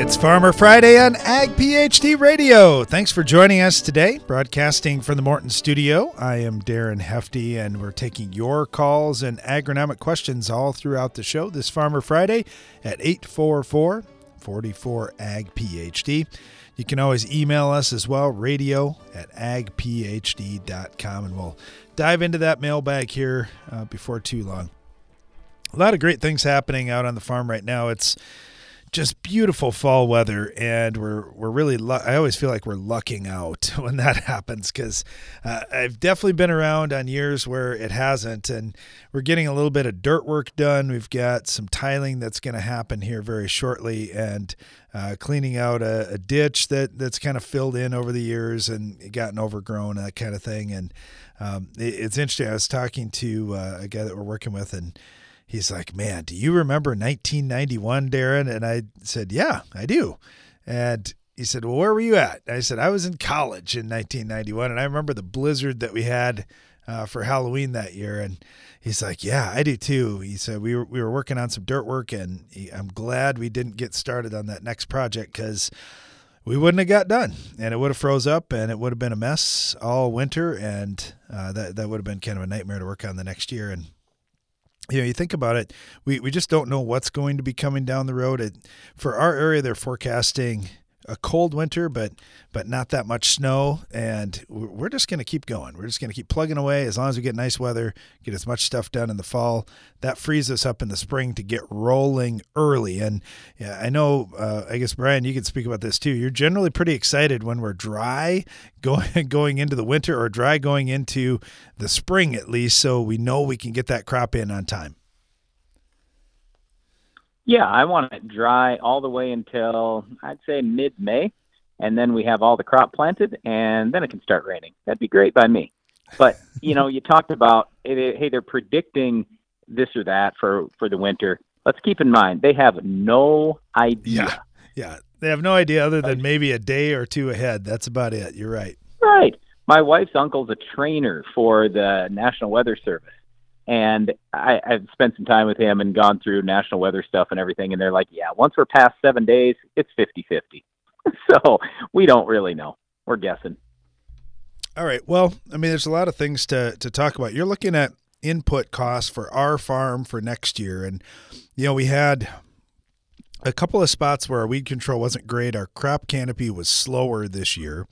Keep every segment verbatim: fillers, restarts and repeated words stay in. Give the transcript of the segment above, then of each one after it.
It's Farmer Friday on Ag PhD Radio. Thanks for joining us today. Broadcasting from the Morton Studio, I am Darren Hefty, and we're taking your calls and agronomic questions all throughout the show this Farmer Friday at eight four four, four four, A G P H D. You can always email us as well, radio at ag p h d dot com, and we'll dive into that mailbag here uh, before too long. A lot of great things happening out on the farm right now. It's just beautiful fall weather, and we're we're really lu- I always feel like we're lucking out when that happens, because uh, I've definitely been around on years where it hasn't, and we're getting a little bit of dirt work done. We've got some tiling that's going to happen here very shortly, and uh, cleaning out a, a ditch that that's kind of filled in over the years and gotten overgrown, that kind of thing. And um, it, it's interesting. I was talking to uh, a guy that we're working with, and he's like, man, do you remember nineteen ninety-one, Darren? And I said, yeah, I do. And he said, well, where were you at? And I said, I was in college in nineteen ninety-one, and I remember the blizzard that we had uh, for Halloween that year. And he's like, yeah, I do too. He said, we were, we were working on some dirt work, and he, I'm glad we didn't get started on that next project, because we wouldn't have got done, and it would have froze up, and it would have been a mess all winter, and uh, that, that would have been kind of a nightmare to work on the next year. And you know, you think about it, we, we just don't know what's going to be coming down the road. It, for our area, they're forecasting a cold winter, but but not that much snow. And we're just going to keep going. We're just going to keep plugging away as long as we get nice weather, get as much stuff done in the fall. That frees us up in the spring to get rolling early. And yeah, I know, uh, I guess, Brian, you can speak about this too. You're generally pretty excited when we're dry going going into the winter, or dry going into the spring at least, so we know we can get that crop in on time. Yeah, I want it dry all the way until, I'd say, mid-May, and then we have all the crop planted, and then it can start raining. That'd be great by me. But, you know, you talked about, hey, they're predicting this or that for, for the winter. Let's keep in mind, they have no idea. Yeah, yeah, they have no idea other than maybe a day or two ahead. That's about it. You're right. Right. My wife's uncle's a trainer for the National Weather Service. And I, I've spent some time with him and gone through national weather stuff and everything. And they're like, yeah, once we're past seven days, it's fifty-fifty. So we don't really know. We're guessing. All right. Well, I mean, there's a lot of things to, to talk about. You're looking at input costs for our farm for next year. And, you know, we had a couple of spots where our weed control wasn't great. Our crop canopy was slower this year.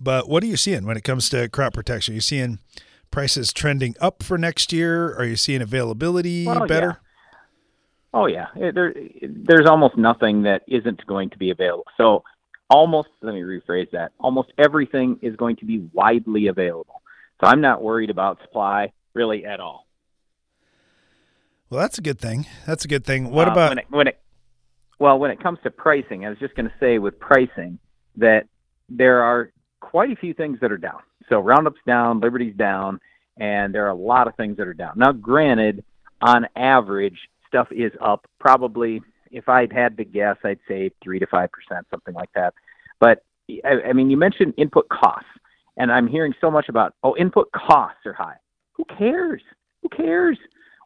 But what are you seeing when it comes to crop protection? Are you seeing prices trending up for next year? Are you seeing availability well, better? Yeah. Oh, yeah. There, there's almost nothing that isn't going to be available. So almost, let me rephrase that, almost everything is going to be widely available. So I'm not worried about supply really at all. Well, that's a good thing. That's a good thing. What uh, about... When it, when it, well, when it comes to pricing, I was just going to say with pricing that there are quite a few things that are down. So Roundup's down, Liberty's down, and there are a lot of things that are down. Now, granted, on average, stuff is up probably, if I had to guess, I'd say three to five percent, something like that. But, I, I mean, you mentioned input costs, and I'm hearing so much about, oh, input costs are high. Who cares? Who cares?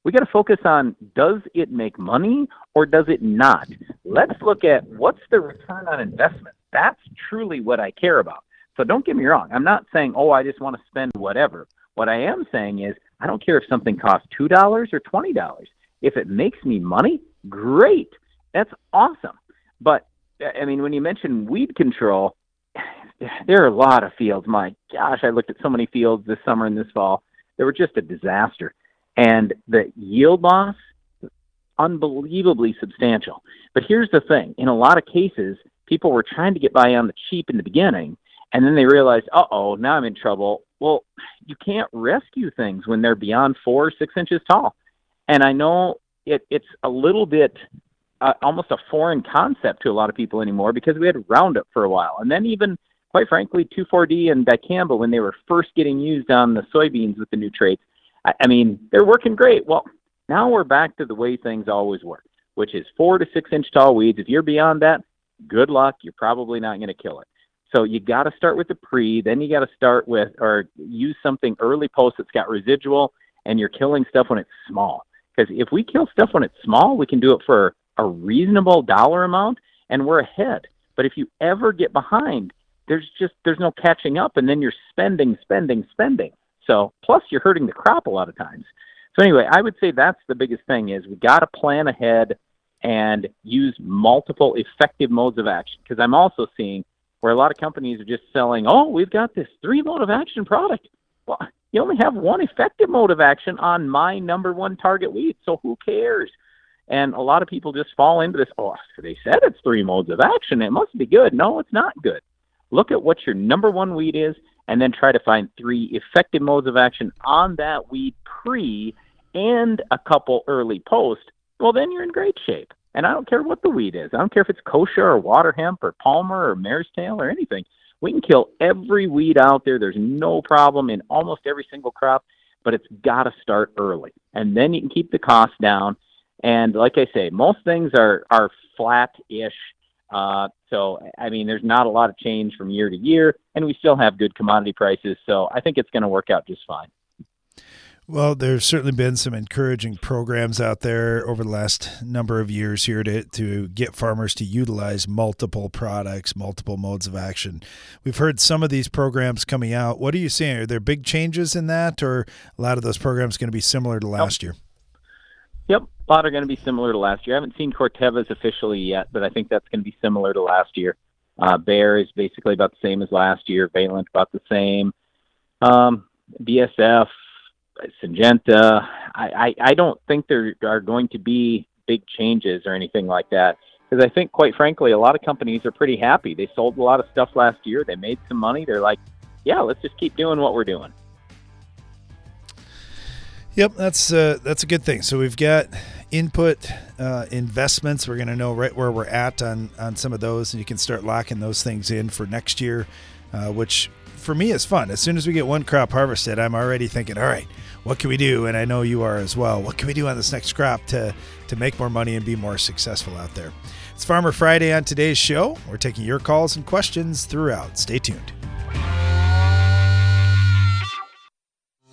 We got to focus on, does it make money or does it not? Let's look at what's the return on investment. That's truly what I care about. So don't get me wrong. I'm not saying, oh, I just want to spend whatever. What I am saying is I don't care if something costs two dollars or twenty dollars. If it makes me money, great. That's awesome. But, I mean, when you mention weed control, there are a lot of fields. My gosh, I looked at so many fields this summer and this fall. They were just a disaster. And the yield loss, unbelievably substantial. But here's the thing. In a lot of cases, people were trying to get by on the cheap in the beginning. And then they realize, uh-oh, now I'm in trouble. Well, you can't rescue things when they're beyond four or six inches tall. And I know it, it's a little bit uh, almost a foreign concept to a lot of people anymore, because we had Roundup for a while. And then even, quite frankly, two four D and Dicamba, when they were first getting used on the soybeans with the new traits, I, I mean, they're working great. Well, now we're back to the way things always work, which is four to six inch tall weeds. If you're beyond that, good luck. You're probably not going to kill it. So you got to start with the pre, then you got to start with, or use something early post that's got residual, and you're killing stuff when it's small. Because if we kill stuff when it's small, we can do it for a reasonable dollar amount, and we're ahead. But if you ever get behind, there's just there's no catching up, and then you're spending, spending, spending. So plus you're hurting the crop a lot of times. So anyway, I would say that's the biggest thing is we got to plan ahead and use multiple effective modes of action, because I'm also seeing where a lot of companies are just selling, oh, we've got this three mode of action product. Well, you only have one effective mode of action on my number one target weed, so who cares? And a lot of people just fall into this, oh, they said it's three modes of action, it must be good. No, it's not good. Look at what your number one weed is, and then try to find three effective modes of action on that weed pre and a couple early post. Well, then you're in great shape. And I don't care what the weed is. I don't care if it's kosher or water hemp or palmer or mare's tail or anything. We can kill every weed out there. There's no problem in almost every single crop, but it's got to start early. And then you can keep the cost down. And like I say, most things are, are flat-ish. Uh, so, I mean, there's not a lot of change from year to year, and we still have good commodity prices. So I think it's going to work out just fine. Well, there's certainly been some encouraging programs out there over the last number of years here to, to get farmers to utilize multiple products, multiple modes of action. We've heard some of these programs coming out. What are you seeing? Are there big changes in that, or a lot of those programs going to be similar to last yep. year? Yep, a lot are going to be similar to last year. I haven't seen Corteva's officially yet, but I think that's going to be similar to last year. Uh, Bayer is basically about the same as last year. Valent about the same. Um, B S F. Syngenta, I, I, I don't think there are going to be big changes or anything like that, because I think, quite frankly, a lot of companies are pretty happy. They sold a lot of stuff last year. They made some money. They're like, yeah, let's just keep doing what we're doing. Yep, that's uh, that's a good thing. So we've got input uh, investments. We're going to know right where we're at on, on some of those, and you can start locking those things in for next year, uh, which for me is fun. As soon as we get one crop harvested, I'm already thinking, all right, what can we do? And I know you are as well. What can we do on this next crop to, to make more money and be more successful out there? It's Farmer Friday on today's show. We're taking your calls and questions throughout. Stay tuned.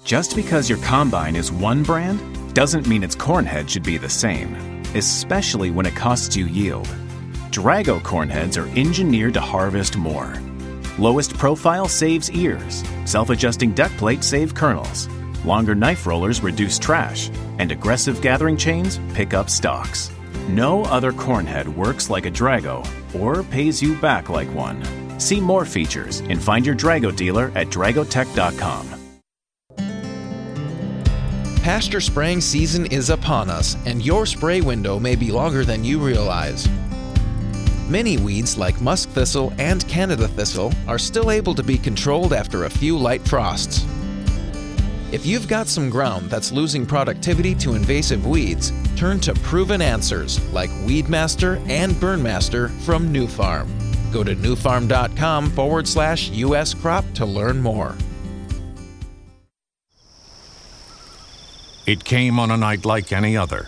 Just because your combine is one brand doesn't mean its corn head should be the same, especially when it costs you yield. Drago corn heads are engineered to harvest more. Lowest profile saves ears, self-adjusting deck plates save kernels, longer knife rollers reduce trash, and aggressive gathering chains pick up stalks. No other cornhead works like a Drago or pays you back like one. See more features and find your Drago dealer at drago tech dot com. Pasture spraying season is upon us, and your spray window may be longer than you realize. Many weeds like musk thistle and Canada thistle are still able to be controlled after a few light frosts. If you've got some ground that's losing productivity to invasive weeds, turn to proven answers like Weedmaster and Burnmaster from New Farm. Go to newfarm.com forward slash US crop to learn more. It came on a night like any other,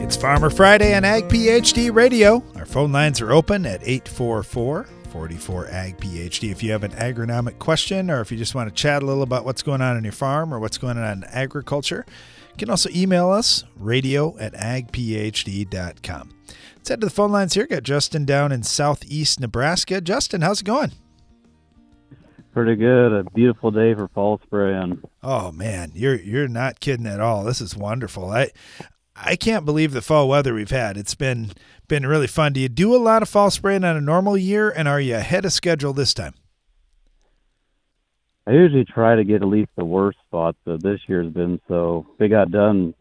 It's Farmer Friday on Ag PhD Radio. Our phone lines are open at eight four four, four four, A G P H D. If you have an agronomic question, or if you just want to chat a little about what's going on in your farm or what's going on in agriculture, you can also email us, radio at agphd.com. Let's head to the phone lines here. Got Justin down in southeast Nebraska. Justin, how's it going? Pretty good. A beautiful day for fall spraying. Oh, man, you're you're not kidding at all. This is wonderful. I I can't believe the fall weather we've had. It's been been really fun. Do you do a lot of fall spraying on a normal year, and are you ahead of schedule this time? I usually try to get at least the worst spots, but this year's been so. They got done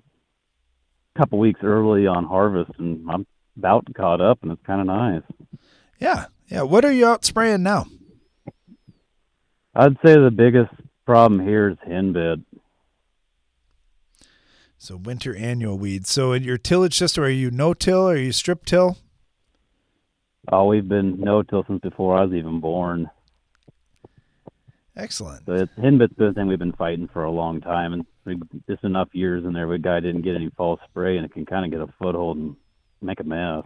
a couple weeks early on harvest, and I'm about caught up, and it's kind of nice. Yeah, yeah. What are you out spraying now? I'd say the biggest problem here is hen bed. So winter annual weeds. So in your tillage system, are you no-till? Or are you strip-till? Oh, we've been no-till since before I was even born. Excellent. So it's hen bed's been a thing we've been fighting for a long time, and we, there's enough years in there where the guy didn't get any fall spray, and it can kind of get a foothold and make a mess.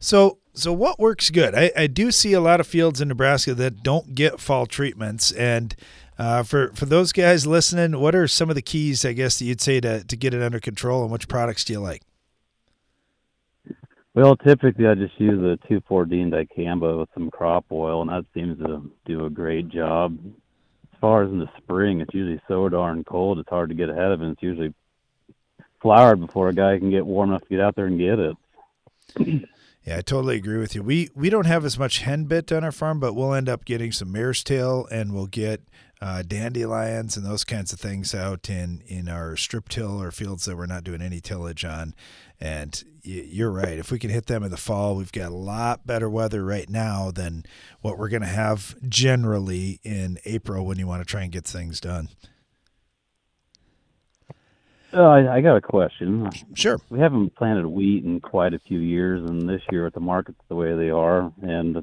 So so what works good? I, I do see a lot of fields in Nebraska that don't get fall treatments, and uh, for, for those guys listening, what are some of the keys, I guess, that you'd say to, to get it under control, and which products do you like? Well, typically I just use a two four D and Dicamba with some crop oil, and that seems to do a great job. As far as in the spring, it's usually so darn cold it's hard to get ahead of, and it's usually flowered before a guy can get warm enough to get out there and get it. Yeah, I totally agree with you. We we don't have as much hen bit on our farm, but we'll end up getting some mare's tail, and we'll get uh, dandelions and those kinds of things out in, in our strip till or fields that we're not doing any tillage on. And y- you're right. If we can hit them in the fall, we've got a lot better weather right now than what we're going to have generally in April when you want to try and get things done. Uh, I, I got a question. Sure. We haven't planted wheat in quite a few years, and this year with the markets the way they are, and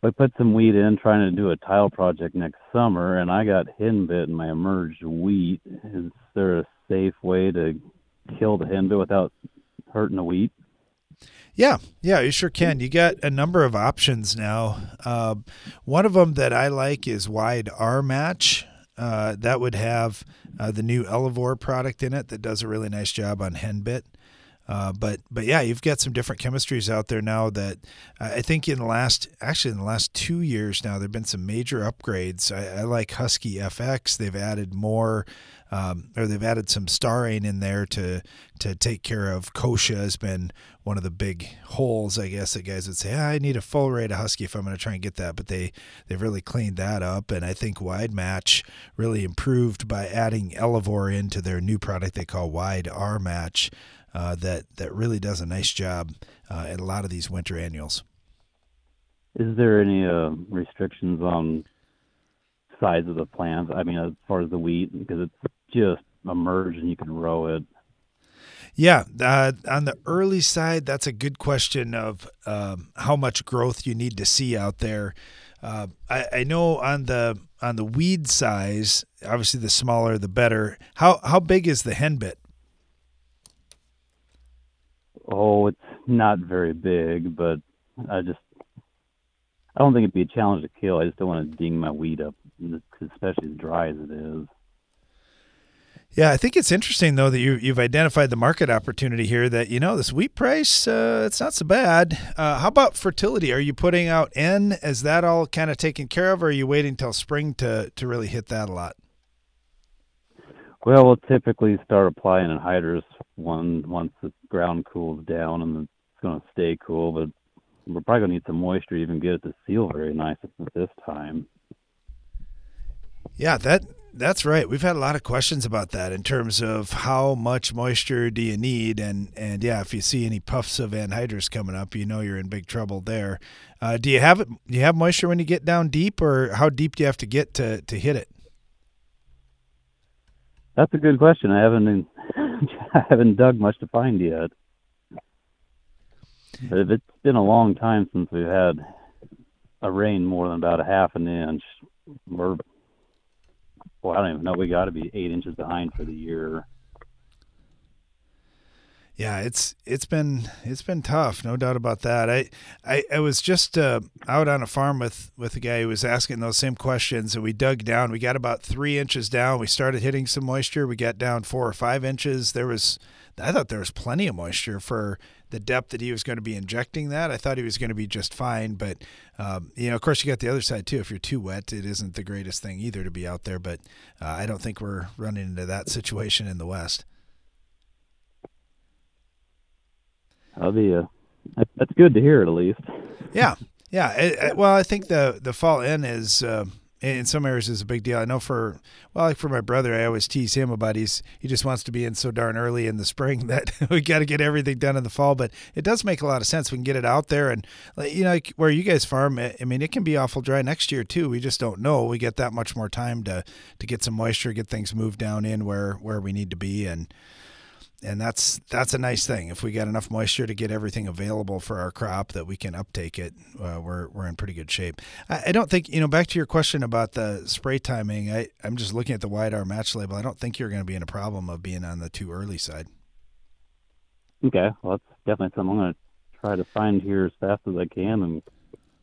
we put some wheat in trying to do a tile project next summer, and I got hen bit in my emerged wheat. Is there a safe way to kill the hen bit without hurting the wheat? Yeah, yeah, you sure can. You got a number of options now. Uh, one of them that I like is WideARmatch. Uh, that would have uh, the new Elevore product in it that does a really nice job on hen bit. Uh, but, but yeah, you've got some different chemistries out there now that uh, I think in the last, actually in the last two years now, there have been some major upgrades. I, I like Husky F X. They've added more, um, or they've added some starane in there to, to take care of. Kochia has been one of the big holes, I guess, that guys would say, ah, I need a full rate of Husky if I'm going to try and get that. But they, they've really cleaned that up. And I think WideMatch really improved by adding Elevore into their new product they call WideARmatch. Uh, that, that really does a nice job uh, at a lot of these winter annuals. Is there any uh, restrictions on size of the plants? I mean, as far as the wheat, because it's just emerged and you can row it. Yeah, uh, on the early side, that's a good question of um, how much growth you need to see out there. Uh, I, I know on the on the weed size, obviously the smaller the better. How how big is the hen bit? Oh, it's not very big, but I just, I don't think it'd be a challenge to kill. I just don't want to ding my weed up, especially as dry as it is. Yeah, I think it's interesting, though, that you, you've identified the market opportunity here that, you know, this wheat price, uh, it's not so bad. Uh, how about fertility? Are you putting out N? Is that all kind of taken care of, or are you waiting till spring to, to really hit that a lot? Well, we'll typically start applying anhydrous one once the ground cools down, and it's going to stay cool, but we're probably going to need some moisture to even get it to seal very nice at this time. Yeah, that that's right. We've had a lot of questions about that in terms of how much moisture do you need, and, and yeah, if you see any puffs of anhydrous coming up, you know you're in big trouble there. Uh, do you have it? Do you have moisture when you get down deep, or how deep do you have to get to, to hit it? That's a good question. I haven't I haven't dug much to find yet. But it's been a long time since we've had a rain more than about a half an inch. We're, well, I don't even know. We got to be eight inches behind for the year. Yeah, it's it's been it's been tough, no doubt about that. I I, I was just uh, out on a farm with, with a guy who was asking those same questions, and we dug down. We got about three inches down. We started hitting some moisture. We got down four or five inches. There was, I thought there was plenty of moisture for the depth that he was going to be injecting that. I thought he was going to be just fine, but um, you know, of course, you got the other side too. If you're too wet, it isn't the greatest thing either to be out there. But uh, I don't think we're running into that situation in the West. I'll be a, that's good to hear, at least. Yeah, yeah. It, it, well, I think the the fall in is uh, in some areas is a big deal. I know for well, like for my brother, I always tease him about he's he just wants to be in so darn early in the spring that we got to get everything done in the fall. But it does make a lot of sense. We can get it out there, and you know, like where you guys farm, I mean, it can be awful dry next year too. We just don't know. We get that much more time to to get some moisture, get things moved down in where where we need to be, and. And that's that's a nice thing. If we got enough moisture to get everything available for our crop that we can uptake it, uh, we're we're in pretty good shape. I, I don't think, you know, back to your question about the spray timing, I, I'm just looking at the WideARmatch label. I don't think you're going to be in a problem of being on the too early side. Okay. Well, that's definitely something I'm going to try to find here as fast as I can and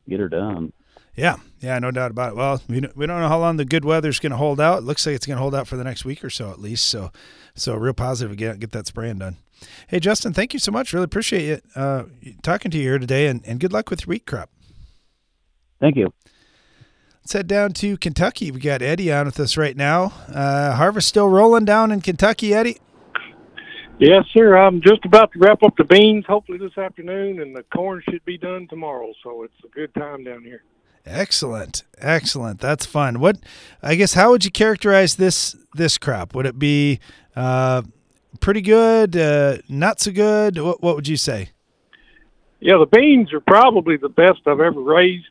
get her done. Yeah. Yeah, no doubt about it. Well, we don't know how long the good weather's going to hold out. It looks like it's going to hold out for the next week or so at least. So so real positive to get, get that spraying done. Hey, Justin, thank you so much. Really appreciate it uh, talking to you here today, and, and good luck with your wheat crop. Thank you. Let's head down to Kentucky. We got Eddie on with us right now. Uh, harvest still rolling down in Kentucky, Eddie? Yes, sir. I'm just about to wrap up the beans, hopefully this afternoon, and the corn should be done tomorrow. So it's a good time down here. Excellent. Excellent. That's fun. What, I guess, how would you characterize this, this crop? Would it be, uh, pretty good, uh, not so good? What, what would you say? Yeah, the beans are probably the best I've ever raised.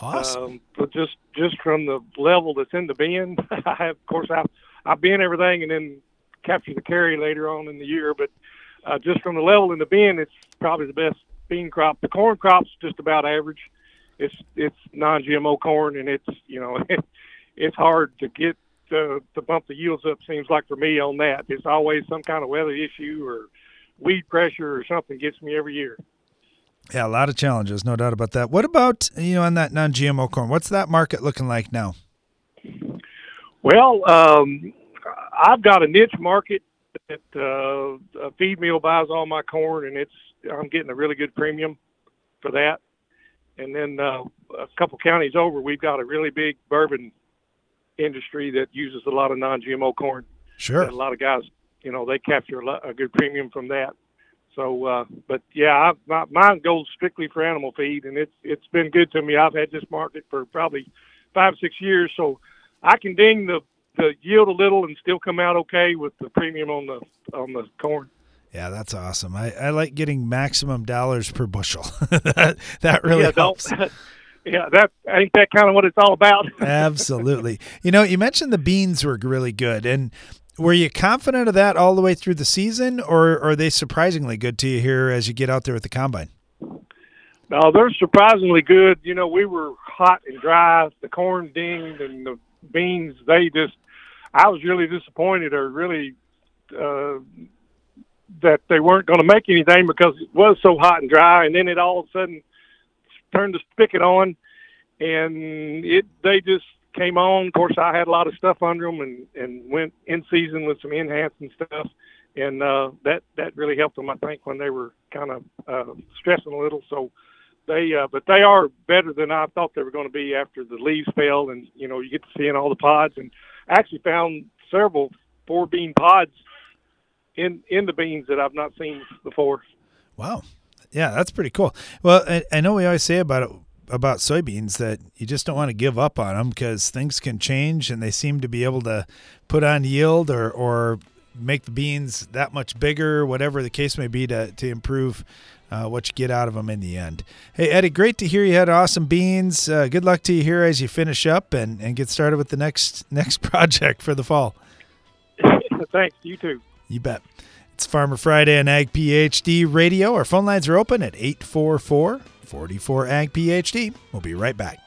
Awesome. Um, but just, just from the level that's in the bin, I have, of course I, I bin everything and then capture the carry later on in the year. But, uh, just from the level in the bin, it's probably the best bean crop. The corn crop's just about average. It's it's non-G M O corn, and it's, you know, it, it's hard to get to, to bump the yields up, seems like, for me on that. It's always some kind of weather issue or weed pressure or something gets me every year. Yeah, a lot of challenges, no doubt about that. What about, you know, on that non-G M O corn, what's that market looking like now? Well, um, I've got a niche market that uh, a feed mill buys all my corn, and it's I'm getting a really good premium for that. And then uh, a couple counties over, we've got a really big bourbon industry that uses a lot of non-G M O corn. Sure. And a lot of guys, you know, they capture a, lot, a good premium from that. So, uh, but, yeah, I, my, mine goes strictly for animal feed, and it's it's been good to me. I've had this market for probably five, six years, so I can ding the, the yield a little and still come out okay with the premium on the on the corn. Yeah, that's awesome. I, I like getting maximum dollars per bushel. that, that really yeah, helps. Yeah, that ain't that kind of what it's all about. Absolutely. You know, you mentioned the beans were really good. And were you confident of that all the way through the season, or, or are they surprisingly good to you here as you get out there with the combine? No, they're surprisingly good. You know, we were hot and dry. The corn dinged and the beans, they just – I was really disappointed or really uh, – that they weren't going to make anything because it was so hot and dry. And then it all of a sudden turned the spigot on, and it they just came on. Of course, I had a lot of stuff under them and, and went in season with some enhanced and stuff. And uh, that, that really helped them, I think, when they were kind of uh, stressing a little. So they, uh, but they are better than I thought they were going to be after the leaves fell. And, you know, you get to seeing all the pods, and I actually found several four bean pods in in the beans that I've not seen before. Wow. Yeah, that's pretty cool. Well, I, I know we always say about it, about soybeans that you just don't want to give up on them because things can change, and they seem to be able to put on yield or, or make the beans that much bigger, whatever the case may be, to, to improve uh, what you get out of them in the end. Hey, Eddie, great to hear you had awesome beans. Uh, good luck to you here as you finish up and, and get started with the next next project for the fall. Thanks. You too. You bet. It's Farmer Friday on Ag PhD Radio. Our phone lines are open at eight four four, four four, A G P H D. We'll be right back.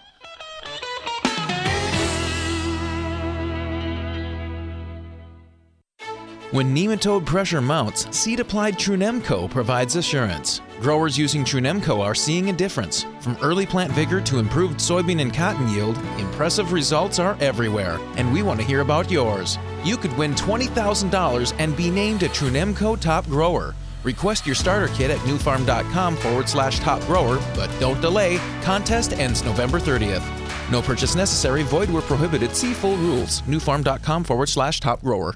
When nematode pressure mounts, seed-applied Trunemco provides assurance. Growers using Trunemco are seeing a difference. From early plant vigor to improved soybean and cotton yield, impressive results are everywhere, and we want to hear about yours. You could win twenty thousand dollars and be named a Trunemco Top Grower. Request your starter kit at newfarm.com forward slash top grower, but don't delay. Contest ends November thirtieth. No purchase necessary, void where prohibited. See full rules. newfarm.com forward slash top grower.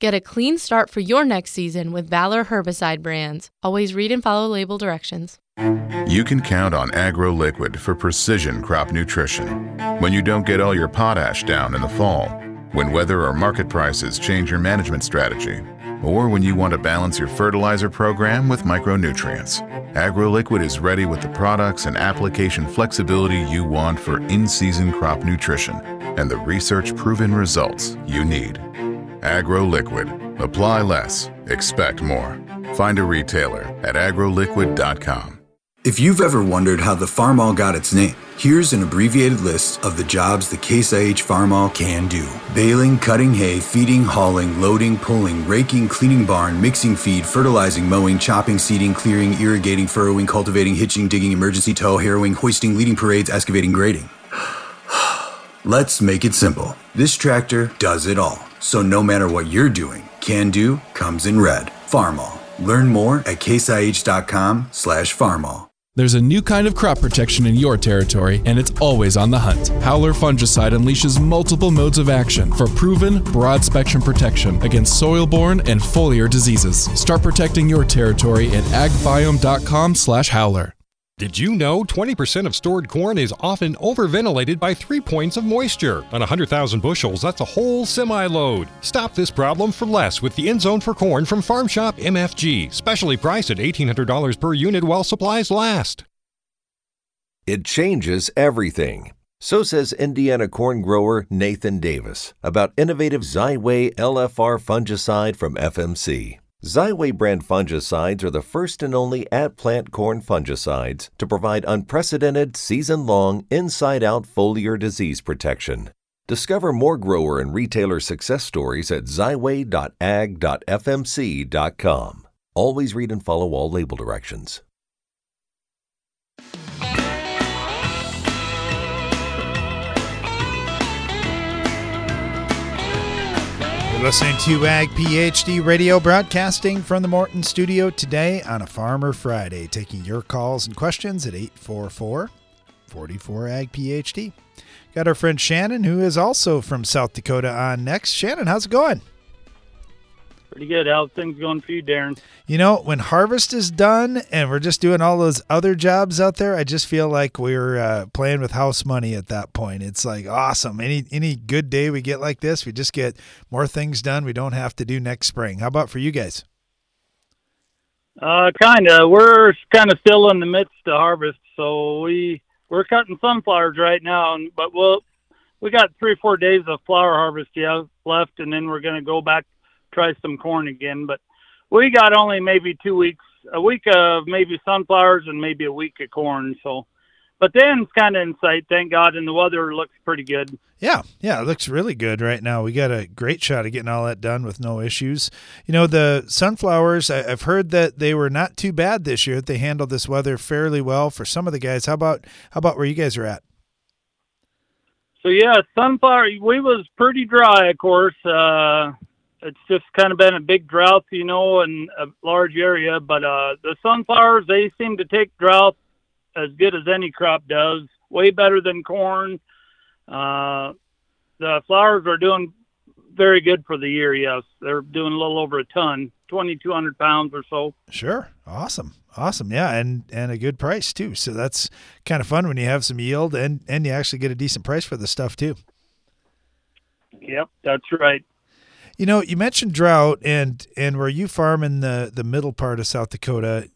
Get a clean start for your next season with Valor herbicide brands. Always read and follow label directions. You can count on AgroLiquid for precision crop nutrition. When you don't get all your potash down in the fall, when weather or market prices change your management strategy, or when you want to balance your fertilizer program with micronutrients, AgroLiquid is ready with the products and application flexibility you want for in-season crop nutrition and the research-proven results you need. AgroLiquid. Apply less. Expect more. Find a retailer at agroliquid dot com. If you've ever wondered how the Farmall got its name, here's an abbreviated list of the jobs the Case I H Farmall can do. Baling, cutting hay, feeding, hauling, loading, pulling, raking, cleaning barn, mixing feed, fertilizing, mowing, chopping, seeding, clearing, irrigating, furrowing, cultivating, hitching, digging, emergency tow, harrowing, hoisting, leading parades, excavating, grading. Let's make it simple. This tractor does it all. So no matter what you're doing, Can Do comes in red. Farmall. Learn more at case I H dot com slash farmall. There's a new kind of crop protection in your territory, and it's always on the hunt. Howler fungicide unleashes multiple modes of action for proven, broad-spectrum protection against soil-borne and foliar diseases. Start protecting your territory at agbiome dot com slash howler. Did you know twenty percent of stored corn is often overventilated by three points of moisture? On one hundred thousand bushels, that's a whole semi-load. Stop this problem for less with the End Zone for Corn from Farm Shop M F G, specially priced at eighteen hundred dollars per unit while supplies last. It changes everything. So says Indiana corn grower Nathan Davis about innovative Zyway L F R fungicide from F M C. Zyway brand fungicides are the first and only at-plant corn fungicides to provide unprecedented season-long inside-out foliar disease protection. Discover more grower and retailer success stories at zyway dot ag dot f m c dot com. Always read and follow all label directions. Listening to Ag PhD Radio, broadcasting from the Morton Studio today on a Farmer Friday, taking your calls and questions at eight four four, four four, A G P H D. Got our friend Shannon, who is also from South Dakota, on next. Shannon, how's it going? Pretty good. How's things going for you, Darren? You know, when harvest is done and we're just doing all those other jobs out there, I just feel like we're uh, playing with house money at that point. It's like awesome. Any any good day we get like this, we just get more things done we don't have to do next spring. How about for you guys? Uh, kind of. We're kind of still in the midst of harvest, so we, we're cutting sunflowers right now, but we'll, we got three or four days of flower harvest yeah, left, and then we're going to go back try some corn again, but we got only maybe two weeks, a week of maybe sunflowers and maybe a week of corn. So, but then it's kind of in sight, thank God, and the weather looks pretty good. Yeah, yeah, it looks really good right now. We got a great shot of getting all that done with no issues. You know, the sunflowers, I've heard that they were not too bad this year. They handled this weather fairly well for some of the guys. How about how about where you guys are at? So, yeah, sunflower, we was pretty dry, of course. Uh It's just kind of been a big drought, you know, in a large area. But uh, the sunflowers, they seem to take drought as good as any crop does, way better than corn. Uh, the flowers are doing very good for the year, yes. They're doing a little over a ton, twenty-two hundred pounds or so. Sure. Awesome. Awesome. Yeah, and, and a good price, too. So that's kind of fun when you have some yield and, and you actually get a decent price for the stuff, too. Yep, that's right. You know, you mentioned drought, and, and where you farm in the, the middle part of South Dakota,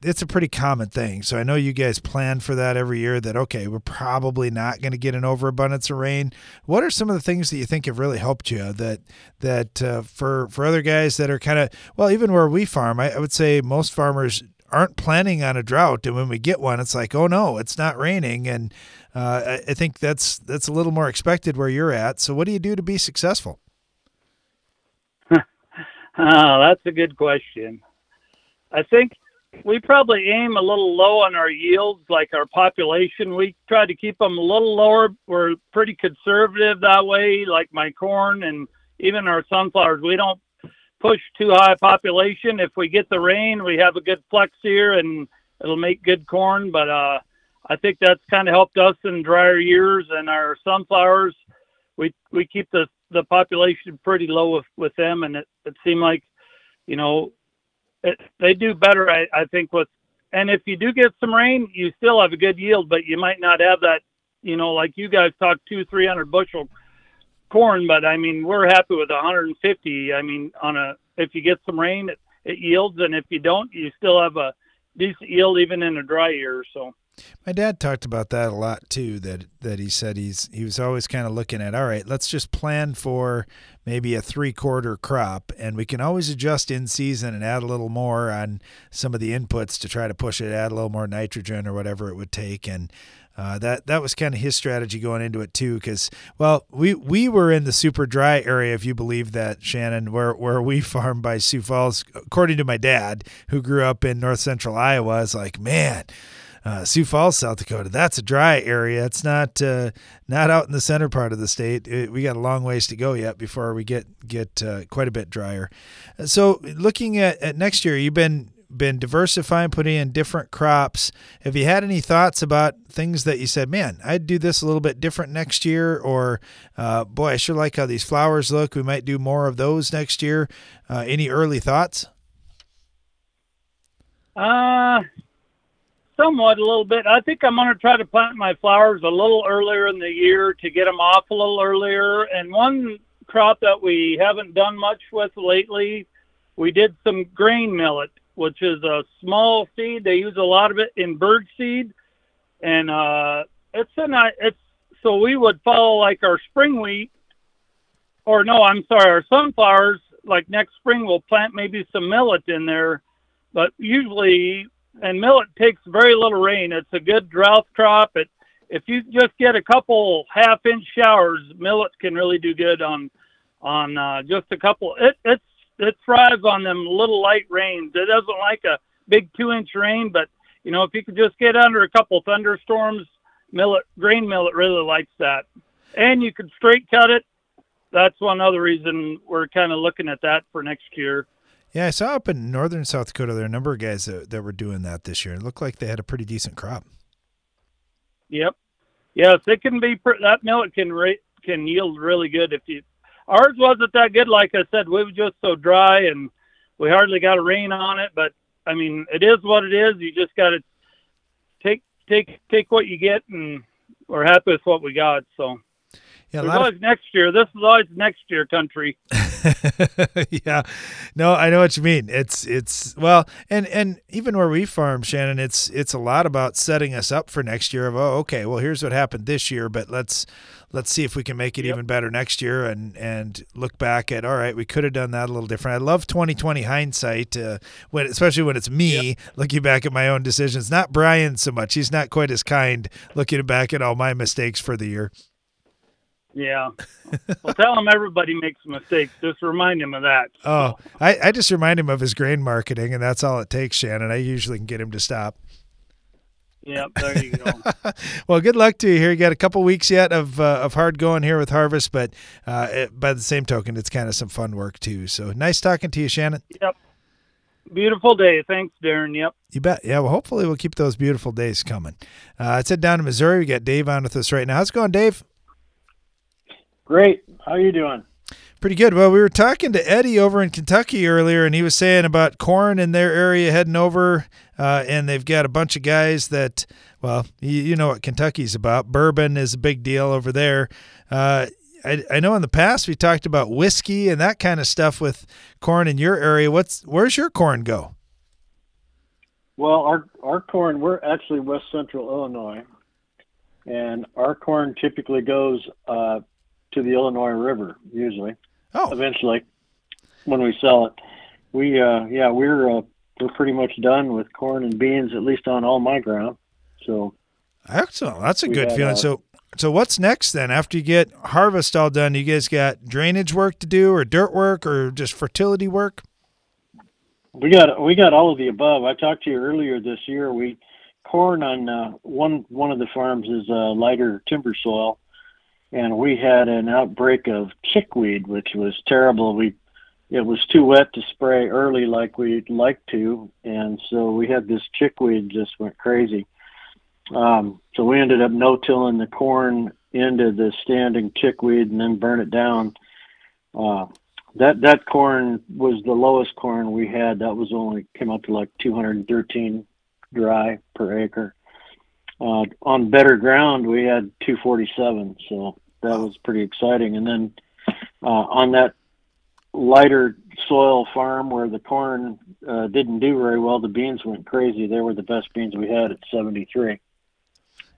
it's a pretty common thing. So I know you guys plan for that every year that, okay, we're probably not going to get an overabundance of rain. What are some of the things that you think have really helped you that that uh, for, for other guys that are kind of, well, even where we farm, I, I would say most farmers aren't planning on a drought. And when we get one, it's like, oh, no, it's not raining. And uh, I, I think that's that's a little more expected where you're at. So what do you do to be successful? Oh, that's a good question. I think We probably aim a little low on our yields, like our population. We try to keep them a little lower. We're pretty conservative that way, like my corn and even our sunflowers. We don't push too high population. If we get the rain, we have a good flex here, and it'll make good corn. But uh, I think that's kind of helped us in drier years. And our sunflowers, we we keep the, the population pretty low with, with them, and it, it seemed like, you know, It, they do better, I, I think, with, and if you do get some rain, you still have a good yield, but you might not have that, you know, like you guys talk two, three hundred bushel corn, but I mean, we're happy with one hundred fifty. I mean, on a, if you get some rain, it, it yields, and if you don't, you still have a decent yield even in a dry year. So my dad talked about that a lot too, that, that he said he's, he was always kind of looking at, all right, let's just plan for maybe a three quarter crop, and we can always adjust in season and add a little more on some of the inputs to try to push it, add a little more nitrogen or whatever it would take. And Uh, that that was kind of his strategy going into it too, because well, we we were in the super dry area, if you believe that, Shannon, where where we farm by Sioux Falls. According to my dad, who grew up in north central Iowa, is like, man, uh, Sioux Falls, South Dakota, that's a dry area. It's not uh, not out in the center part of the state. It, we got a long ways to go yet before we get get uh, quite a bit drier. So looking at, at next year, you've been. been diversifying, putting in different crops. Have you had any thoughts about things that you said, man, I'd do this a little bit different next year, or uh, boy, I sure like how these flowers look. We might do more of those next year. Uh, any early thoughts? Uh, somewhat a little bit. I think I'm going to try to plant my flowers a little earlier in the year to get them off a little earlier. And one crop that we haven't done much with lately, we did some grain millet, which is a small seed. They use a lot of it in bird seed. And uh, it's an, it's so we would follow like our spring wheat, or no, I'm sorry, our sunflowers, like next spring we'll plant maybe some millet in there. But usually, and millet takes very little rain. It's a good drought crop. It, if you just get a couple half-inch showers, millet can really do good on on uh, just a couple. It, it's It thrives on them little light rains. It doesn't like a big two-inch rain, but, you know, if you could just get under a couple thunderstorms, millet, grain millet really likes that. And you could straight cut it. That's one other reason we're kind of looking at that for next year. Yeah, I saw up in northern South Dakota, there are a number of guys that, that were doing that this year. It looked like they had a pretty decent crop. Yep. Yes, it can be – that millet can re, can yield really good if you – ours wasn't that good. Like I said, we were just so dry and we hardly got a rain on it. But, I mean, it is what it is. You just got to take take take what you get, and we're happy with what we got. So, yeah, there's always of... next year. This is always next year country. Yeah. No, I know what you mean. It's, it's well, and, and even where we farm, Shannon, it's it's a lot about setting us up for next year of, oh, okay, well, here's what happened this year, but let's – let's see if we can make it yep. even better next year, and, and look back at, all right, we could have done that a little different. I love twenty twenty hindsight, uh, when, especially when it's me yep. looking back at my own decisions. Not Brian so much. He's not quite as kind looking back at all my mistakes for the year. Yeah. Well, tell him everybody makes mistakes. Just remind him of that. So. Oh, I, I just remind him of his grain marketing, and that's all it takes, Shannon. I usually can get him to stop. Yep, there you go. Well, good luck to you here. You got a couple weeks yet of uh, of hard going here with harvest, but uh, it, by the same token, it's kind of some fun work too. So nice talking to you, Shannon. Yep. Beautiful day. Thanks, Darren. Yep. You bet. Yeah, well, hopefully we'll keep those beautiful days coming. Uh, it's head down to Missouri. We got Dave on with us right now. How's it going, Dave? Great. How are you doing? Pretty good. Well, we were talking to Eddie over in Kentucky earlier, and he was saying about corn in their area heading over, uh, and they've got a bunch of guys that, well, you, you know what Kentucky's about. Bourbon is a big deal over there. Uh, I, I know in the past we talked about whiskey and that kind of stuff with corn in your area. What's where's your corn go? Well, our our corn, we're actually west central Illinois, and our corn typically goes uh, to the Illinois River usually. Oh. Eventually, when we sell it, we uh, yeah we're uh, we're pretty much done with corn and beans, at least on all my ground. So excellent, that's a good had, feeling. Uh, so so what's next then? After you get harvest all done, you guys got drainage work to do, or dirt work, or just fertility work? We got we got all of the above. I talked to you earlier this year. We corn on uh, one one of the farms is a uh, lighter timber soil, and we had an outbreak of chickweed, which was terrible. We it was too wet to spray early like we'd like to, and so we had this chickweed just went crazy. Um, so we ended up no-tilling the corn into the standing chickweed and then burn it down. Uh, that that corn was the lowest corn we had. That was only came up to like two hundred thirteen dry per acre. Uh, on better ground, we had two forty-seven, so that was pretty exciting. And then uh, on that lighter soil farm where the corn uh, didn't do very well, the beans went crazy. They were the best beans we had at seventy-three.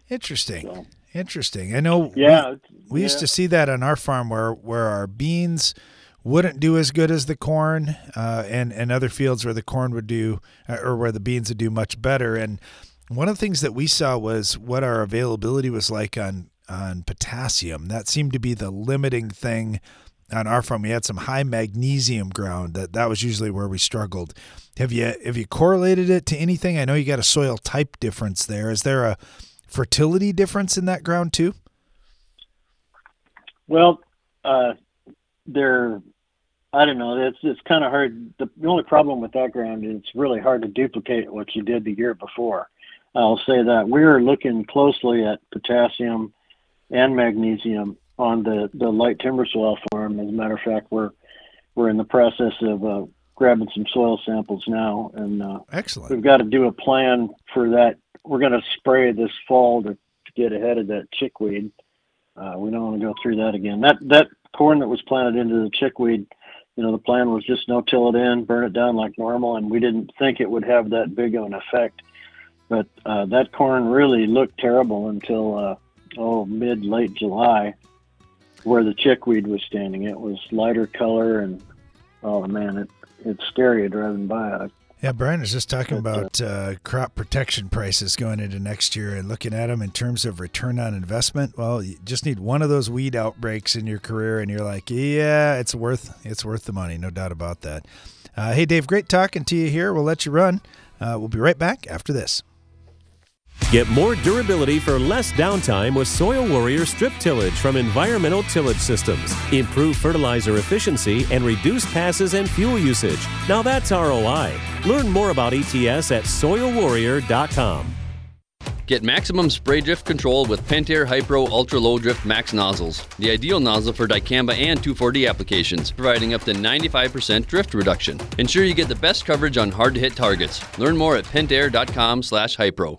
Interesting. So. Interesting. I know yeah, we, we yeah. used to see that on our farm where, where our beans wouldn't do as good as the corn uh, and, and other fields where the corn would do or where the beans would do much better. And one of the things that we saw was what our availability was like on, on potassium. That seemed to be the limiting thing on our farm. We had some high magnesium ground that that was usually where we struggled. Have you, have you correlated it to anything? I know you got a soil type difference there. Is there a fertility difference in that ground too? Well, uh, there, I don't know. It's, it's kind of hard. The only problem with that ground is it's really hard to duplicate what you did the year before. I'll say that we were looking closely at potassium and magnesium on the, the light timber soil farm. As a matter of fact, we're we're in the process of uh, grabbing some soil samples now, and uh, excellent. We've got to do a plan for that. We're going to spray this fall to, to get ahead of that chickweed. Uh, we don't want to go through that again. That that corn that was planted into the chickweed, you know, the plan was just no-till it in, burn it down like normal, and we didn't think it would have that big of an effect. But uh, that corn really looked terrible until uh, oh mid late July. Where the chickweed was standing, it was lighter color, and oh man, it it's scary driving by it. Yeah, Brian was just talking about uh, crop protection prices going into next year and looking at them in terms of return on investment. Well, you just need one of those weed outbreaks in your career, and you're like, yeah, it's worth it's worth the money, no doubt about that. Uh, hey, Dave, great talking to you here. We'll let you run. Uh, we'll be right back after this. Get more durability for less downtime with Soil Warrior Strip Tillage from Environmental Tillage Systems. Improve fertilizer efficiency and reduce passes and fuel usage. Now that's R O I. Learn more about E T S at soil warrior dot com. Get maximum spray drift control with Pentair Hypro Ultra Low Drift Max nozzles, the ideal nozzle for dicamba and two four D applications, providing up to ninety-five percent drift reduction. Ensure you get the best coverage on hard-to-hit targets. Learn more at pentair dot com slash hypro.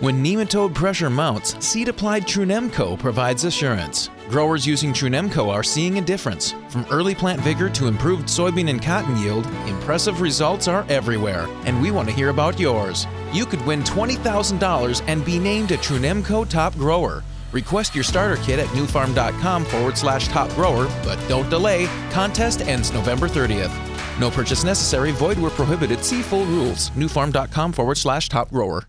When nematode pressure mounts, seed-applied Trunemco provides assurance. Growers using Trunemco are seeing a difference. From early plant vigor to improved soybean and cotton yield, impressive results are everywhere, and we want to hear about yours. You could win twenty thousand dollars and be named a Trunemco top grower. Request your starter kit at newfarm.com forward slash top grower, but don't delay. Contest ends November thirtieth. No purchase necessary, void where prohibited. See full rules. newfarm.com forward slash top grower.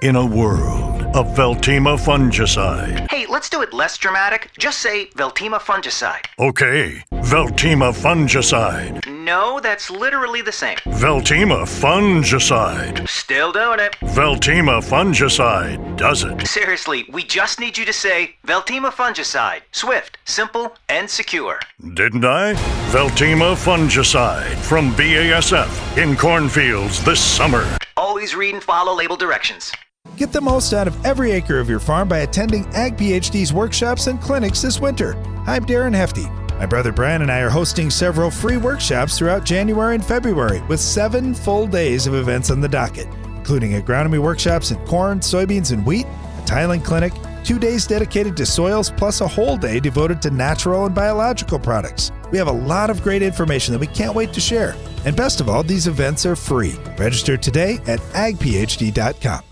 In a world of Veltima fungicide. Hey, let's do it less dramatic. Just say Veltima fungicide. Okay, Veltima fungicide. No, that's literally the same. Veltima fungicide. Still doing it. Veltima fungicide does it. Seriously, we just need you to say Veltima fungicide. Swift, simple, and secure. Didn't I? Veltima fungicide from B A S F in cornfields this summer. Always read and follow label directions. Get the most out of every acre of your farm by attending Ag PhD's workshops and clinics this winter. I'm Darren Hefty. My brother Brian and I are hosting several free workshops throughout January and February with seven full days of events on the docket, including agronomy workshops in corn, soybeans, and wheat, a tiling clinic, two days dedicated to soils, plus a whole day devoted to natural and biological products. We have a lot of great information that we can't wait to share. And best of all, these events are free. Register today at ag p h d dot com.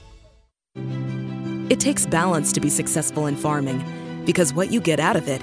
It takes balance to be successful in farming, because what you get out of it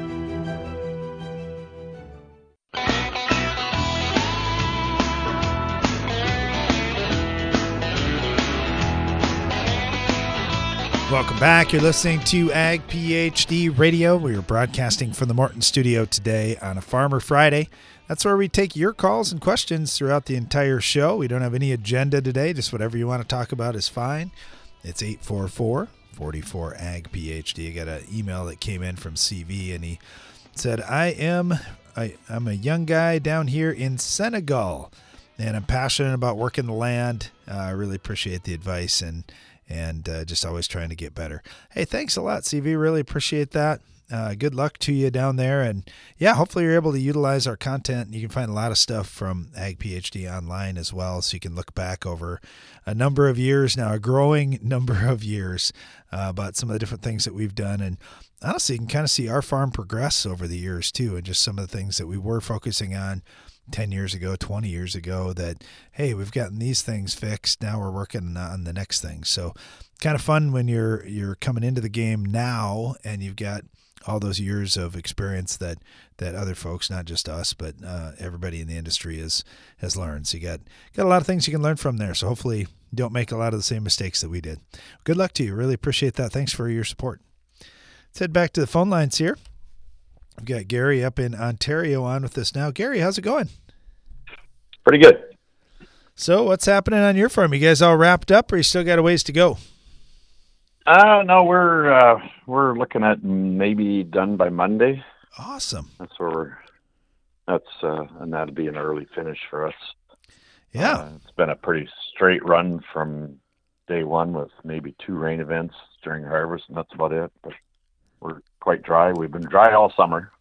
Welcome back. You're listening to Ag PhD Radio. We are broadcasting from the Morton Studio today on a Farmer Friday. That's where we take your calls and questions throughout the entire show. We don't have any agenda today. Just whatever you want to talk about is fine. It's eight four four, four four, A G P H D. I got an email that came in from C V, and he said, I am, I, I'm a young guy down here in Senegal, and I'm passionate about working the land. Uh, I really appreciate the advice, and and uh, just always trying to get better. Hey, thanks a lot, C V. Really appreciate that. Uh, good luck to you down there. And yeah, hopefully you're able to utilize our content. You can find a lot of stuff from Ag PhD online as well. So you can look back over a number of years now, a growing number of years, uh, about some of the different things that we've done. And honestly, you can kind of see our farm progress over the years too, and just some of the things that we were focusing on ten years ago, twenty years ago, that, hey, we've gotten these things fixed. Now we're working on the next thing. So kind of fun when you're, you're coming into the game now and you've got all those years of experience that, that other folks, not just us, but uh, everybody in the industry is, has learned. So you got, got a lot of things you can learn from there. So hopefully don't make a lot of the same mistakes that we did. Good luck to you. Really appreciate that. Thanks for your support. Let's head back to the phone lines here. We've got Gary up in Ontario on with us now. Gary, how's it going? Pretty good. So what's happening on your farm? You guys all wrapped up, or you still got a ways to go? Uh, no, we're uh, we're looking at maybe done by Monday. Awesome. That's where we're. That's uh, and that'll be an early finish for us. Yeah, uh, it's been a pretty straight run from day one, with maybe two rain events during harvest, and that's about it. But we're quite dry. We've been dry all summer,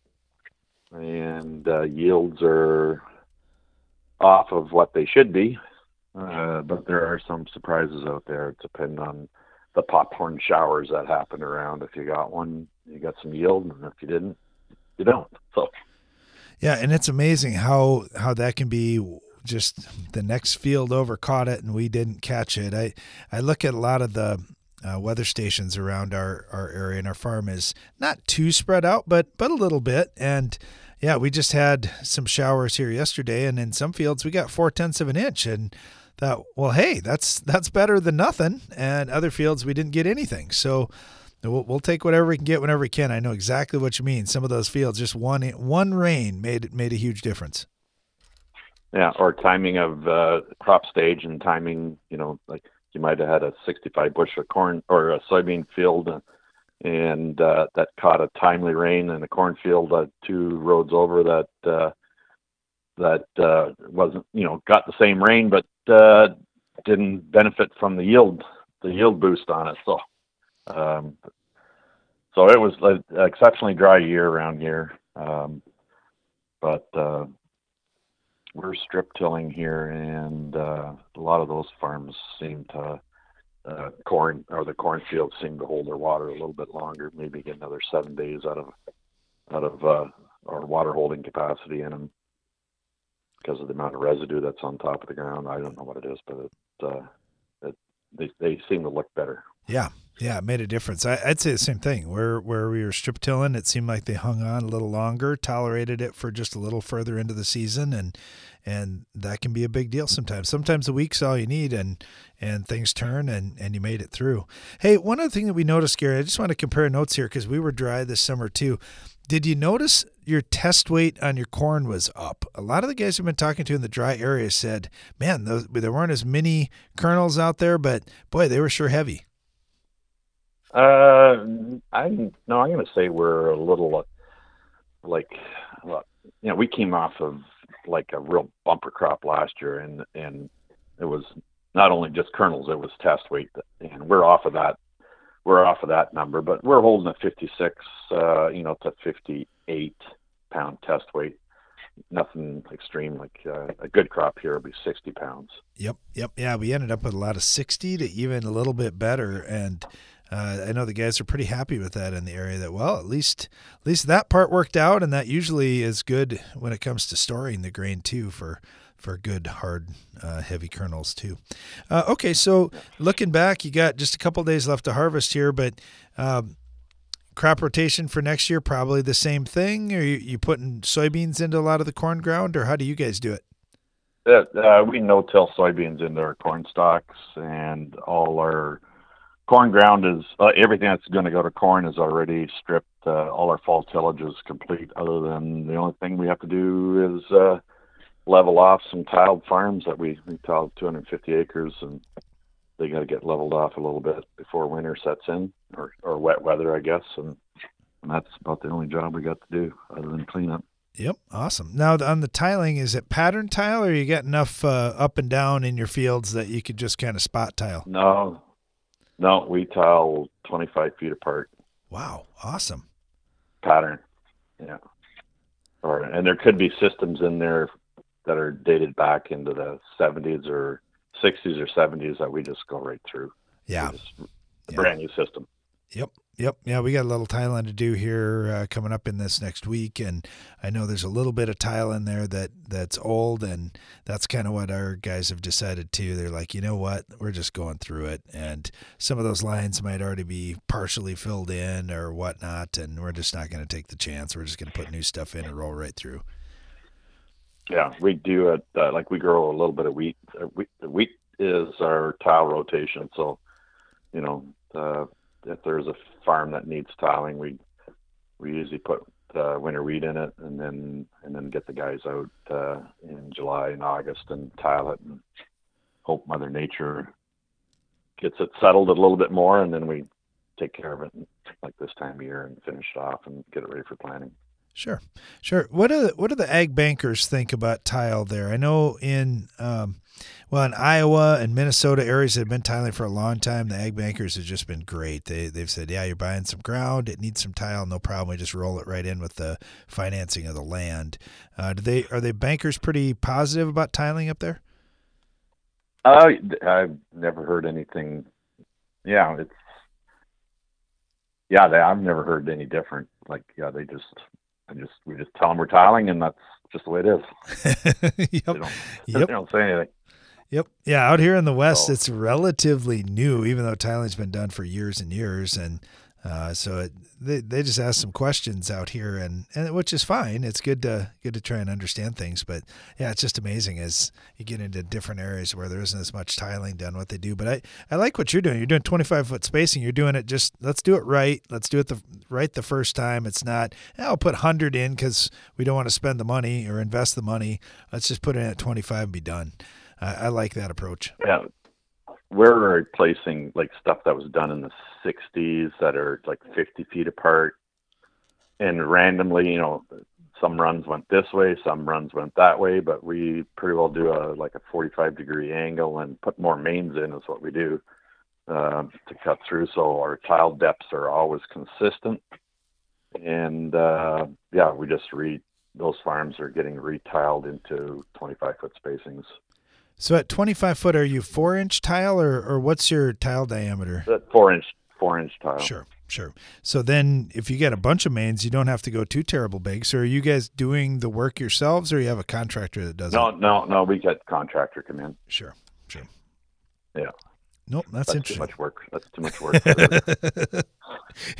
and uh, yields are off of what they should be. Uh, but there are some surprises out there. It depends on the popcorn showers that happened around. If you got one, you got some yield, and if you didn't, you don't. So, yeah, and it's amazing how how that can be. Just the next field over caught it, and we didn't catch it. I I look at a lot of the uh, weather stations around our our area, and our farm is not too spread out, but but a little bit. And yeah, we just had some showers here yesterday, and in some fields we got four tenths of an inch, and that, well, hey, that's that's better than nothing. And other fields, we didn't get anything. So we'll, we'll take whatever we can get whenever we can. I know exactly what you mean. Some of those fields, just one one rain made made a huge difference. Yeah, or timing of uh, crop stage and timing. You know, like you might have had a sixty-five bushel corn or a soybean field, and uh, that caught a timely rain, and a cornfield uh, two roads over that uh, that uh, wasn't, you know, got the same rain, but Uh, didn't benefit from the yield, the yield boost on it. So, um, so it was an exceptionally dry year around here. Um, but uh, we're strip tilling here, and uh, a lot of those farms seem to uh, corn or the cornfields seem to hold their water a little bit longer. Maybe get another seven days out of out of uh, our water holding capacity in them, because of the amount of residue that's on top of the ground. I don't know what it is, but it, uh, it, they, they seem to look better. Yeah, yeah, it made a difference. I, I'd say the same thing. Where where we were strip tilling, it seemed like they hung on a little longer, tolerated it for just a little further into the season, and and that can be a big deal sometimes. Sometimes a week's all you need, and and things turn, and, and you made it through. Hey, one other thing that we noticed, Gary, I just want to compare notes here because we were dry this summer too. Did you notice your test weight on your corn was up? A lot of the guys we've been talking to in the dry area said, man, those, there weren't as many kernels out there, but boy, they were sure heavy. Uh, I'm, no, I'm going to say we're a little like, you know, we came off of like a real bumper crop last year, and, and it was not only just kernels, it was test weight. And we're off of that we're off of that number, but we're holding a fifty-six, uh, you know, to fifty-eight pound test weight. Nothing extreme. Like uh, a good crop here will be sixty pounds. Yep, yep, yeah. We ended up with a lot of sixty to even a little bit better, and uh, I know the guys are pretty happy with that in the area. That well, at least at least that part worked out, and that usually is good when it comes to storing the grain too for. for good, hard, uh, heavy kernels too. Uh, okay, so looking back, you got just a couple days left to harvest here, but um, crop rotation for next year, probably the same thing? Are you, you putting soybeans into a lot of the corn ground, or how do you guys do it? Uh, we no-till soybeans into our corn stalks, and all our corn ground is, uh, everything that's going to go to corn is already stripped. Uh, all our fall tillage is complete, other than the only thing we have to do is... Uh, level off some tiled farms that we, we tiled two hundred fifty acres, and they got to get leveled off a little bit before winter sets in, or, or wet weather, I guess. And, and that's about the only job we got to do other than cleanup. Yep. Awesome. Now on the tiling, is it pattern tile, or you got enough uh, up and down in your fields that you could just kind of spot tile? No, no, we tile twenty-five feet apart. Wow. Awesome. Pattern. Yeah. Or, and there could be systems in there that are dated back into the seventies or sixties or seventies that we just go right through. Yeah. Yep. Brand new system. Yep. Yep. Yeah. We got a little tiling to do here uh, coming up in this next week. And I know there's a little bit of tile in there that that's old, and that's kind of what our guys have decided too. They're like, you know what, we're just going through it. And some of those lines might already be partially filled in or whatnot. And we're just not going to take the chance. We're just going to put new stuff in and roll right through. Yeah, we do it, uh, like we grow a little bit of wheat. Uh, wheat. Wheat is our tile rotation, so, you know, uh, if there's a farm that needs tiling, we we usually put uh, winter wheat in it, and then and then get the guys out uh, in July and August and tile it, and hope Mother Nature gets it settled a little bit more, and then we take care of it, like this time of year, and finish it off and get it ready for planting. Sure, sure. What do the, what do the ag bankers think about tile there? I know in um, well in Iowa and Minnesota areas that have been tiling for a long time, the ag bankers have just been great. They they've said, yeah, you're buying some ground, it needs some tile, no problem. We just roll it right in with the financing of the land. Uh, do they are the bankers pretty positive about tiling up there? Uh, I've never heard anything. Yeah, it's yeah. They, I've never heard any different. Like yeah, they just. And just we just tell them we're tiling, and that's just the way it is. Yep. They, don't, yep. they don't say anything. Yep. Yeah, out here in the West, so. It's relatively new, even though tiling's been done for years and years. And uh, so it, they they just ask some questions out here, and, and which is fine. It's good to good to try and understand things. But, yeah, it's just amazing as you get into different areas where there isn't as much tiling done, what they do. But I, I like what you're doing. You're doing twenty-five-foot spacing. You're doing it just, let's do it right. Let's do it the right the first time. It's not, I'll put one hundred in because we don't want to spend the money or invest the money. Let's just put it in at twenty-five and be done. I, I like that approach. Yeah. We're replacing like stuff that was done in the sixties that are like fifty feet apart, and randomly, you know, some runs went this way, some runs went that way, but we pretty well do a like a forty-five degree angle and put more mains in is what we do uh, to cut through. So our tile depths are always consistent, and uh, yeah, we just re those farms are getting retiled into twenty-five foot spacings. So at twenty-five foot, are you four inch tile or, or what's your tile diameter? Four inch, four inch tile. Sure, sure. So then if you get a bunch of mains, you don't have to go too terrible big. So are you guys doing the work yourselves, or you have a contractor that does it? No, no, no. We got contractor come in. Sure, sure. Yeah. Nope, that's, that's interesting. Too much work. That's too much work.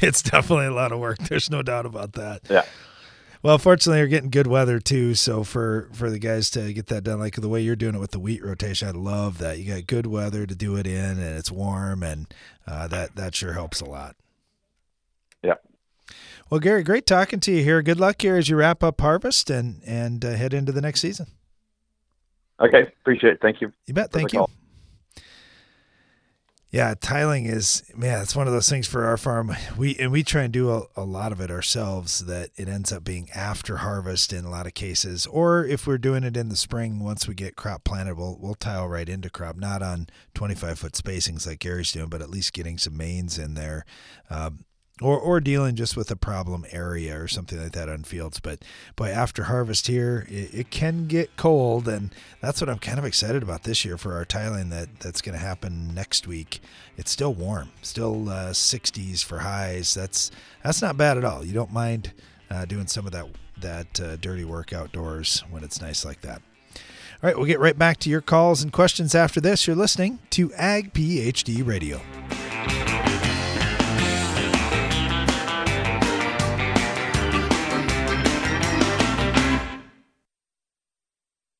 It's definitely a lot of work. There's no doubt about that. Yeah. Well, fortunately, we're getting good weather, too, so for, for the guys to get that done, like the way you're doing it with the wheat rotation, I love that. You got good weather to do it in, and it's warm, and uh, that, that sure helps a lot. Yeah. Well, Gary, great talking to you here. Good luck here as you wrap up harvest and, and uh, head into the next season. Okay. Appreciate it. Thank you. You bet. Thank you. Call. Yeah, tiling is, man, it's one of those things for our farm. We and we try and do a, a lot of it ourselves, that it ends up being after harvest in a lot of cases. Or if we're doing it in the spring, once we get crop planted, we'll, we'll tile right into crop, not on twenty-five foot spacings like Gary's doing, but at least getting some mains in there. Um, Or or dealing just with a problem area or something like that on fields. But boy, after harvest here, it, it can get cold, and that's what I'm kind of excited about this year for our tiling that, that's going to happen next week. It's still warm, still uh, sixties for highs. That's that's not bad at all. You don't mind uh, doing some of that, that uh, dirty work outdoors when it's nice like that. All right, we'll get right back to your calls and questions after this. You're listening to Ag PhD Radio.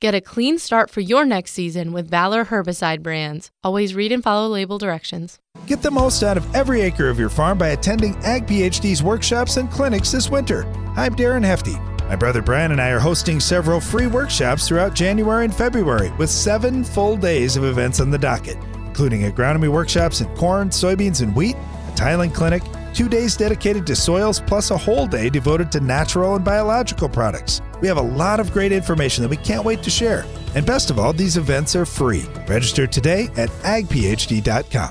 Get a clean start for your next season with Valor herbicide brands. Always read and follow label directions. Get the most out of every acre of your farm by attending Ag PhD's workshops and clinics this winter. I'm Darren Hefty. My brother Brian and I are hosting several free workshops throughout January and February with seven full days of events on the docket, including agronomy workshops in corn, soybeans, and wheat, a tiling clinic, two days dedicated to soils, plus a whole day devoted to natural and biological products. We have a lot of great information that we can't wait to share. And best of all, these events are free. Register today at ag p h d dot com.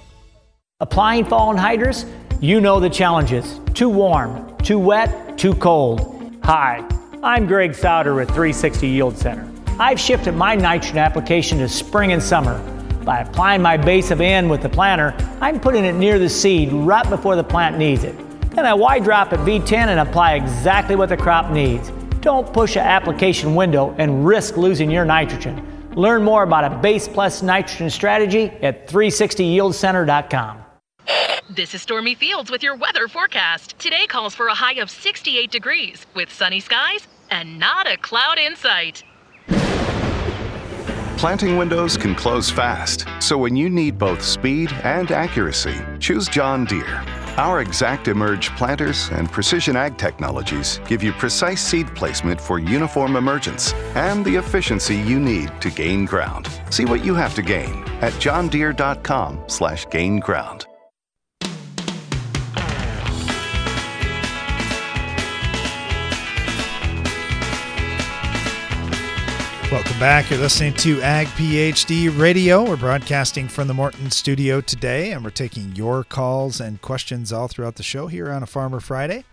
Applying fall anhydrous, you know the challenges. Too warm, too wet, too cold. Hi, I'm Greg Souder with three sixty Yield Center. I've shifted my nitrogen application to spring and summer. By applying my base of N with the planter, I'm putting it near the seed right before the plant needs it. Then I Y drop at V ten and apply exactly what the crop needs. Don't push an application window and risk losing your nitrogen. Learn more about a base plus nitrogen strategy at three sixty yield center dot com. This is Stormy Fields with your weather forecast. Today calls for a high of sixty-eight degrees with sunny skies and not a cloud in sight. Planting windows can close fast, so when you need both speed and accuracy, choose John Deere. Our Exact Emerge planters and precision ag technologies give you precise seed placement for uniform emergence and the efficiency you need to gain ground. See what you have to gain at john deere dot com slash gain ground. Welcome back. You're listening to Ag PhD Radio. We're broadcasting from the Morton Studio today, and we're taking your calls and questions all throughout the show here on a Farmer Friday.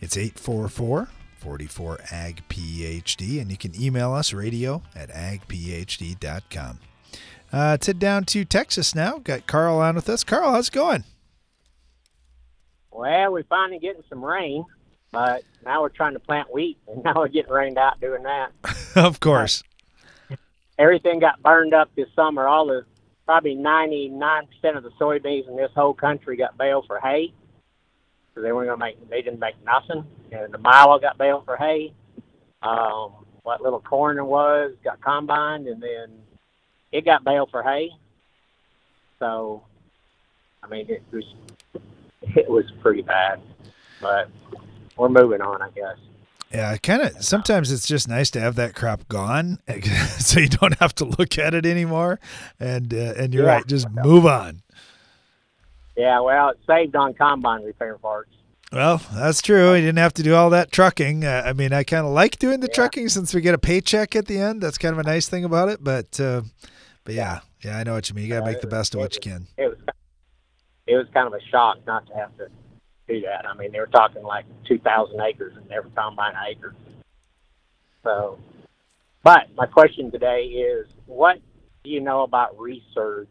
It's eight four four, four four, A G P H D, and you can email us radio at ag p h d dot com. Uh, let's head down to Texas now. Got Carl on with us. Carl, how's it going? Well, we're finally getting some rain. But now we're trying to plant wheat, and now we're getting rained out doing that. Of course. But everything got burned up this summer. All the probably ninety-nine percent of the soybeans in this whole country got baled for hay. So they weren't going to make, they didn't make nothing. And the milo got baled for hay. Um, what little corn there was got combined, and then it got baled for hay. So, I mean, it was, it was pretty bad. But we're moving on, I guess. Yeah, kind of. Sometimes it's just nice to have that crop gone, so you don't have to look at it anymore. And uh, and you're yeah. right, just move on. Yeah, well, it saved on combine repair parts. Well, that's true. You didn't have to do all that trucking. Uh, I mean, I kind of like doing the yeah. trucking since we get a paycheck at the end. That's kind of a nice thing about it. But uh, but yeah, yeah, I know what you mean. You got to make the best of what you can. It was it was kind of a shock not to have to do that. I mean, they were talking like two thousand acres and every combine an acre. So, but my question today is, what do you know about Research?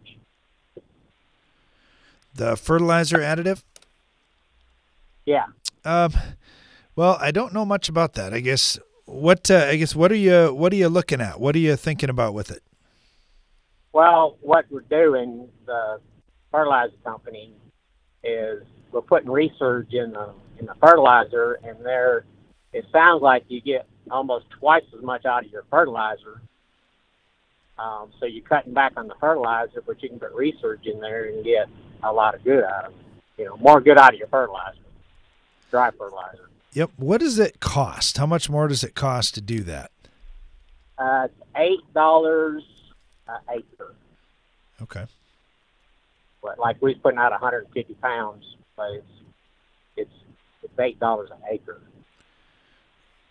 The fertilizer additive? Yeah. Um, well, I don't know much about that. I guess what uh, I guess what are you what are you looking at? What are you thinking about with it? Well, what we're doing, the fertilizer company, is we're putting Research in the in the fertilizer, and there it sounds like you get almost twice as much out of your fertilizer. Um, so you're cutting back on the fertilizer, but you can put Research in there and get a lot of good out of it. You know, more good out of your fertilizer, dry fertilizer. Yep. What does it cost? How much more does it cost to do that? Uh, it's eight dollars an acre. Okay. But like we're putting out one hundred fifty pounds, but it's it's it's eight dollars an acre.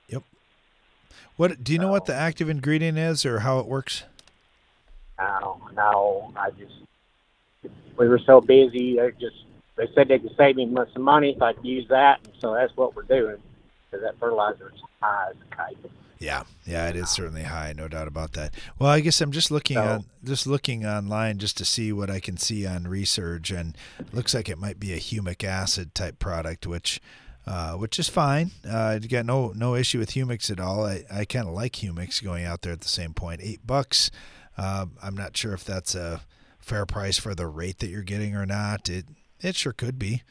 Yep. What do you so, know what the active ingredient is or how it works? I don't know. I just we were so busy. They just they said they could save me some money if I could use that, and so that's what we're doing. Because that fertilizer is high as a kite. Yeah, yeah, it is certainly high, no doubt about that. Well, I guess I'm just looking so, on, just looking online just to see what I can see on Research, and it looks like it might be a humic acid type product, which, uh, which is fine. Uh, I got no no issue with humics at all. I, I kind of like humics going out there at the same point. Eight bucks. Uh, I'm not sure if that's a fair price for the rate that you're getting or not. It it sure could be.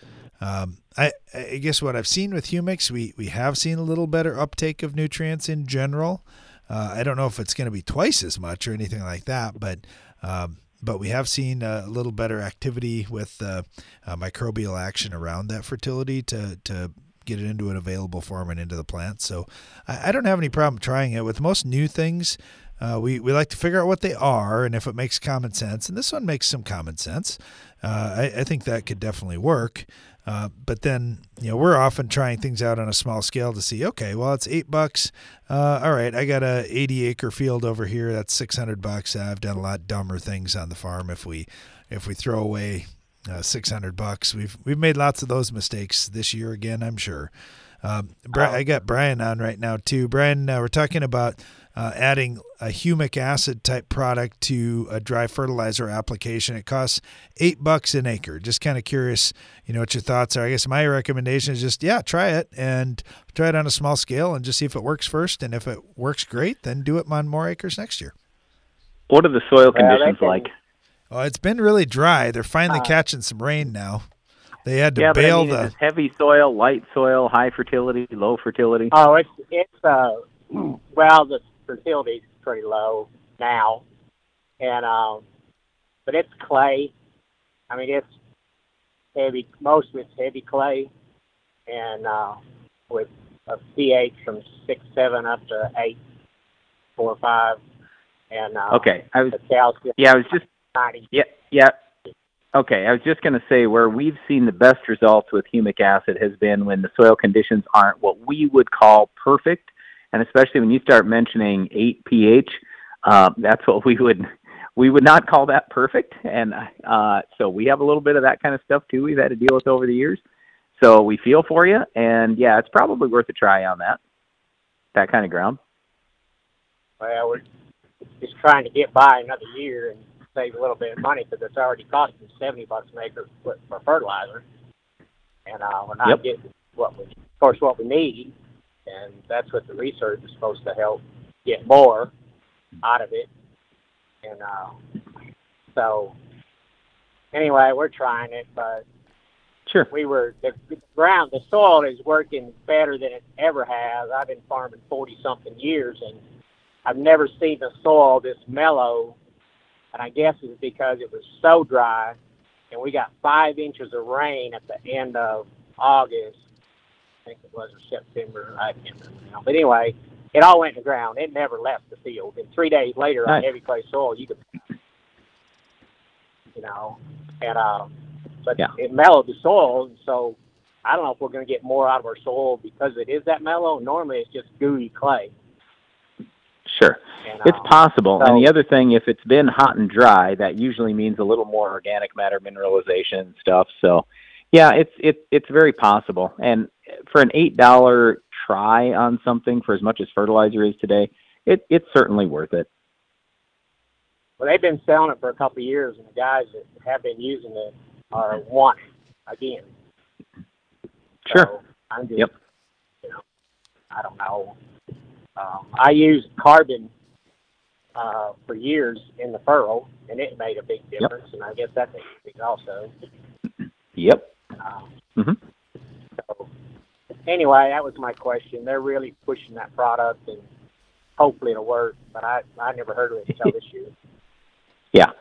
Um, I, I guess what I've seen with humics, we, we have seen a little better uptake of nutrients in general. Uh, I don't know if it's going to be twice as much or anything like that, but um, but we have seen a little better activity with uh, uh, microbial action around that fertility to, to get it into an available form and into the plant. So I, I don't have any problem trying it. With most new things, Uh, we, we like to figure out what they are and if it makes common sense. And this one makes some common sense. Uh, I, I think that could definitely work. Uh, but then, you know, we're often trying things out on a small scale to see, okay, well, it's eight bucks. Uh, all right, I got a eighty acre field over here. That's six hundred bucks. I've done a lot dumber things on the farm. If we, if we throw away uh, six hundred bucks, we've, we've made lots of those mistakes this year again, I'm sure. Um, I got Brian on right now too. Brian, uh, we're talking about uh, adding a humic acid type product to a dry fertilizer application. It costs eight bucks an acre. Just kind of curious, you know, what your thoughts are. I guess my recommendation is just, yeah, try it and try it on a small scale and just see if it works first. And if it works great, then do it on more acres next year. What are the soil conditions well, like? Oh, it's been really dry. They're finally uh, catching some rain now. They had to yeah, bail but I mean, the heavy soil, light soil, high fertility, low fertility. Oh, it's it's uh well the fertility's pretty low now, and um, but it's clay. I mean it's heavy. Most of it's heavy clay, and uh, with a pH from six seven up to eight, four or five, and uh, okay, I was the calcium. Yeah, I was just ninety. Yeah, yeah. Okay, I was just going to say where we've seen the best results with humic acid has been when the soil conditions aren't what we would call perfect, and especially when you start mentioning eight pH, uh, that's what we would we would not call that perfect, and uh, so we have a little bit of that kind of stuff too we've had to deal with over the years, so we feel for you, and yeah, it's probably worth a try on that, that kind of ground. Well, we're just trying to get by another year and save a little bit of money because it's already costing seventy bucks an acre for fertilizer, and uh, we're not yep. getting what we, of course, what we need, and that's what the Research is supposed to help get more out of it. And uh, so, anyway, we're trying it, but sure, we were the ground, the soil is working better than it ever has. I've been farming forty something years, and I've never seen the soil this mellow. And I guess it's because it was so dry, and we got five inches of rain at the end of August, think it was, or September, I can't remember now. But anyway, it all went in the ground. It never left the field. And three days later, nice. on heavy clay soil, you could, you know, and um, but yeah. it mellowed the soil. And so I don't know if we're going to get more out of our soil because it is that mellow. Normally, it's just gooey clay. Sure. And, it's um, possible. So, and the other thing, if it's been hot and dry, that usually means a little more organic matter mineralization and stuff. So, yeah, it's it, it's very possible. And for an eight dollars try on something for as much as fertilizer is today, it it's certainly worth it. Well, they've been selling it for a couple of years, and the guys that have been using it are wanting again. Sure. So I'm just, yep. you know, I don't know. Um, I used carbon uh, for years in the furrow, and it made a big difference, yep. and I guess that's a big also. Yep. Um, mm-hmm. So anyway, that was my question. They're really pushing that product, and hopefully it'll work, but I, I never heard of it until this year. Yeah.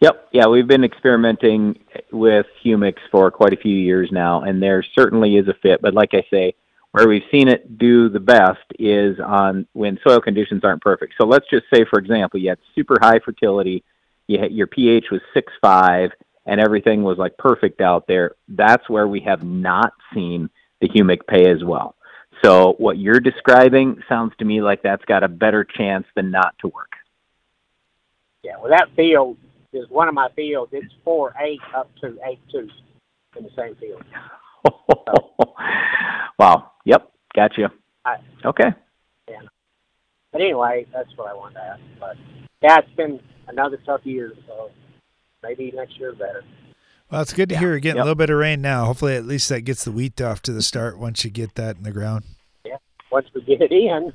Yep. Yeah, we've been experimenting with humics for quite a few years now, and there certainly is a fit, but like I say, where we've seen it do the best is on when soil conditions aren't perfect. So let's just say, for example, you had super high fertility, you had, your pH was six point five, and everything was like perfect out there. That's where we have not seen the humic pay as well. So what you're describing sounds to me like that's got a better chance than not to work. Yeah, well, that field is one of my fields. It's four eight up to eight two in the same field. So, wow. Yep. Got you. I, okay. Yeah. But anyway, that's what I wanted to ask. But yeah, it's been another tough year, so maybe next year better. Well, it's good to yeah. hear you're getting yep. a little bit of rain now. Hopefully at least that gets the wheat off to the start once you get that in the ground. Yeah. Once we get it in.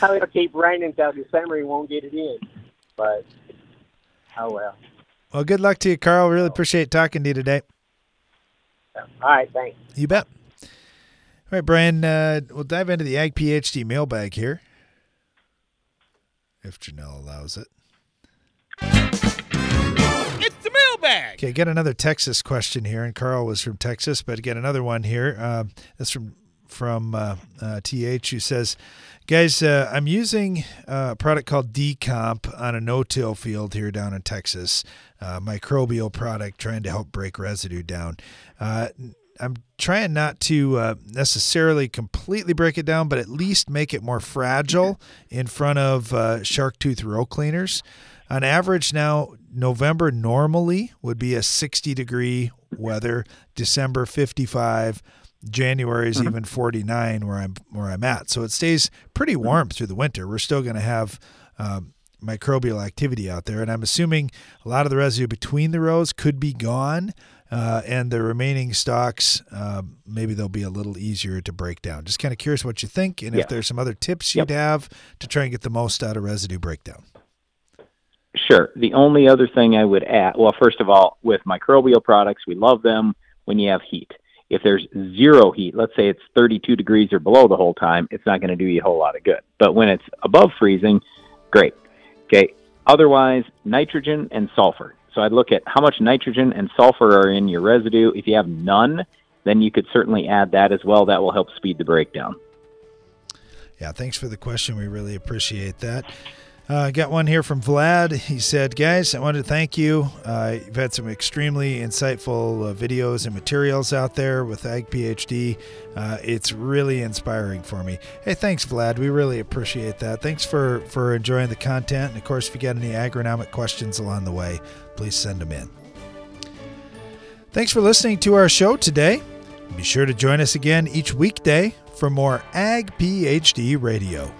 Now, it'll keep raining until December. We won't get it in. But, oh well. Well, good luck to you, Carl. Really appreciate talking to you today. All right, thanks. You bet. All right, Brian, uh, we'll dive into the Ag PhD mailbag here, if Janelle allows it. It's the mailbag! Okay, got another Texas question here, and Carl was from Texas, but again, another one here. Uh, that's from, from uh, uh, T H, who says, guys, uh, I'm using a product called Dicamba on a no-till field here down in Texas, uh, microbial product trying to help break residue down. Uh, I'm trying not to uh, necessarily completely break it down, but at least make it more fragile in front of uh, shark tooth row cleaners. On average now, November normally would be a sixty-degree weather, December fifty-five, January is mm-hmm. even forty-nine where I'm where I'm at. So it stays pretty warm through the winter. We're still going to have um, microbial activity out there. And I'm assuming a lot of the residue between the rows could be gone. Uh, and the remaining stocks, um, maybe they'll be a little easier to break down. Just kind of curious what you think and yeah. if there's some other tips you'd yep. have to try and get the most out of residue breakdown. Sure. The only other thing I would add, well, first of all, with microbial products, we love them when you have heat. If there's zero heat, let's say it's thirty-two degrees or below the whole time, it's not going to do you a whole lot of good. But when it's above freezing, great. Okay. Otherwise, nitrogen and sulfur. So I'd look at how much nitrogen and sulfur are in your residue. If you have none, then you could certainly add that as well. That will help speed the breakdown. Yeah. Thanks for the question. We really appreciate that. I uh, got one here from Vlad. He said, guys, I wanted to thank you. Uh, you've had some extremely insightful uh, videos and materials out there with Ag PhD. Uh, it's really inspiring for me. Hey, thanks, Vlad. We really appreciate that. Thanks for, for enjoying the content. And, of course, if you got any agronomic questions along the way, please send them in. Thanks for listening to our show today. Be sure to join us again each weekday for more Ag PhD Radio.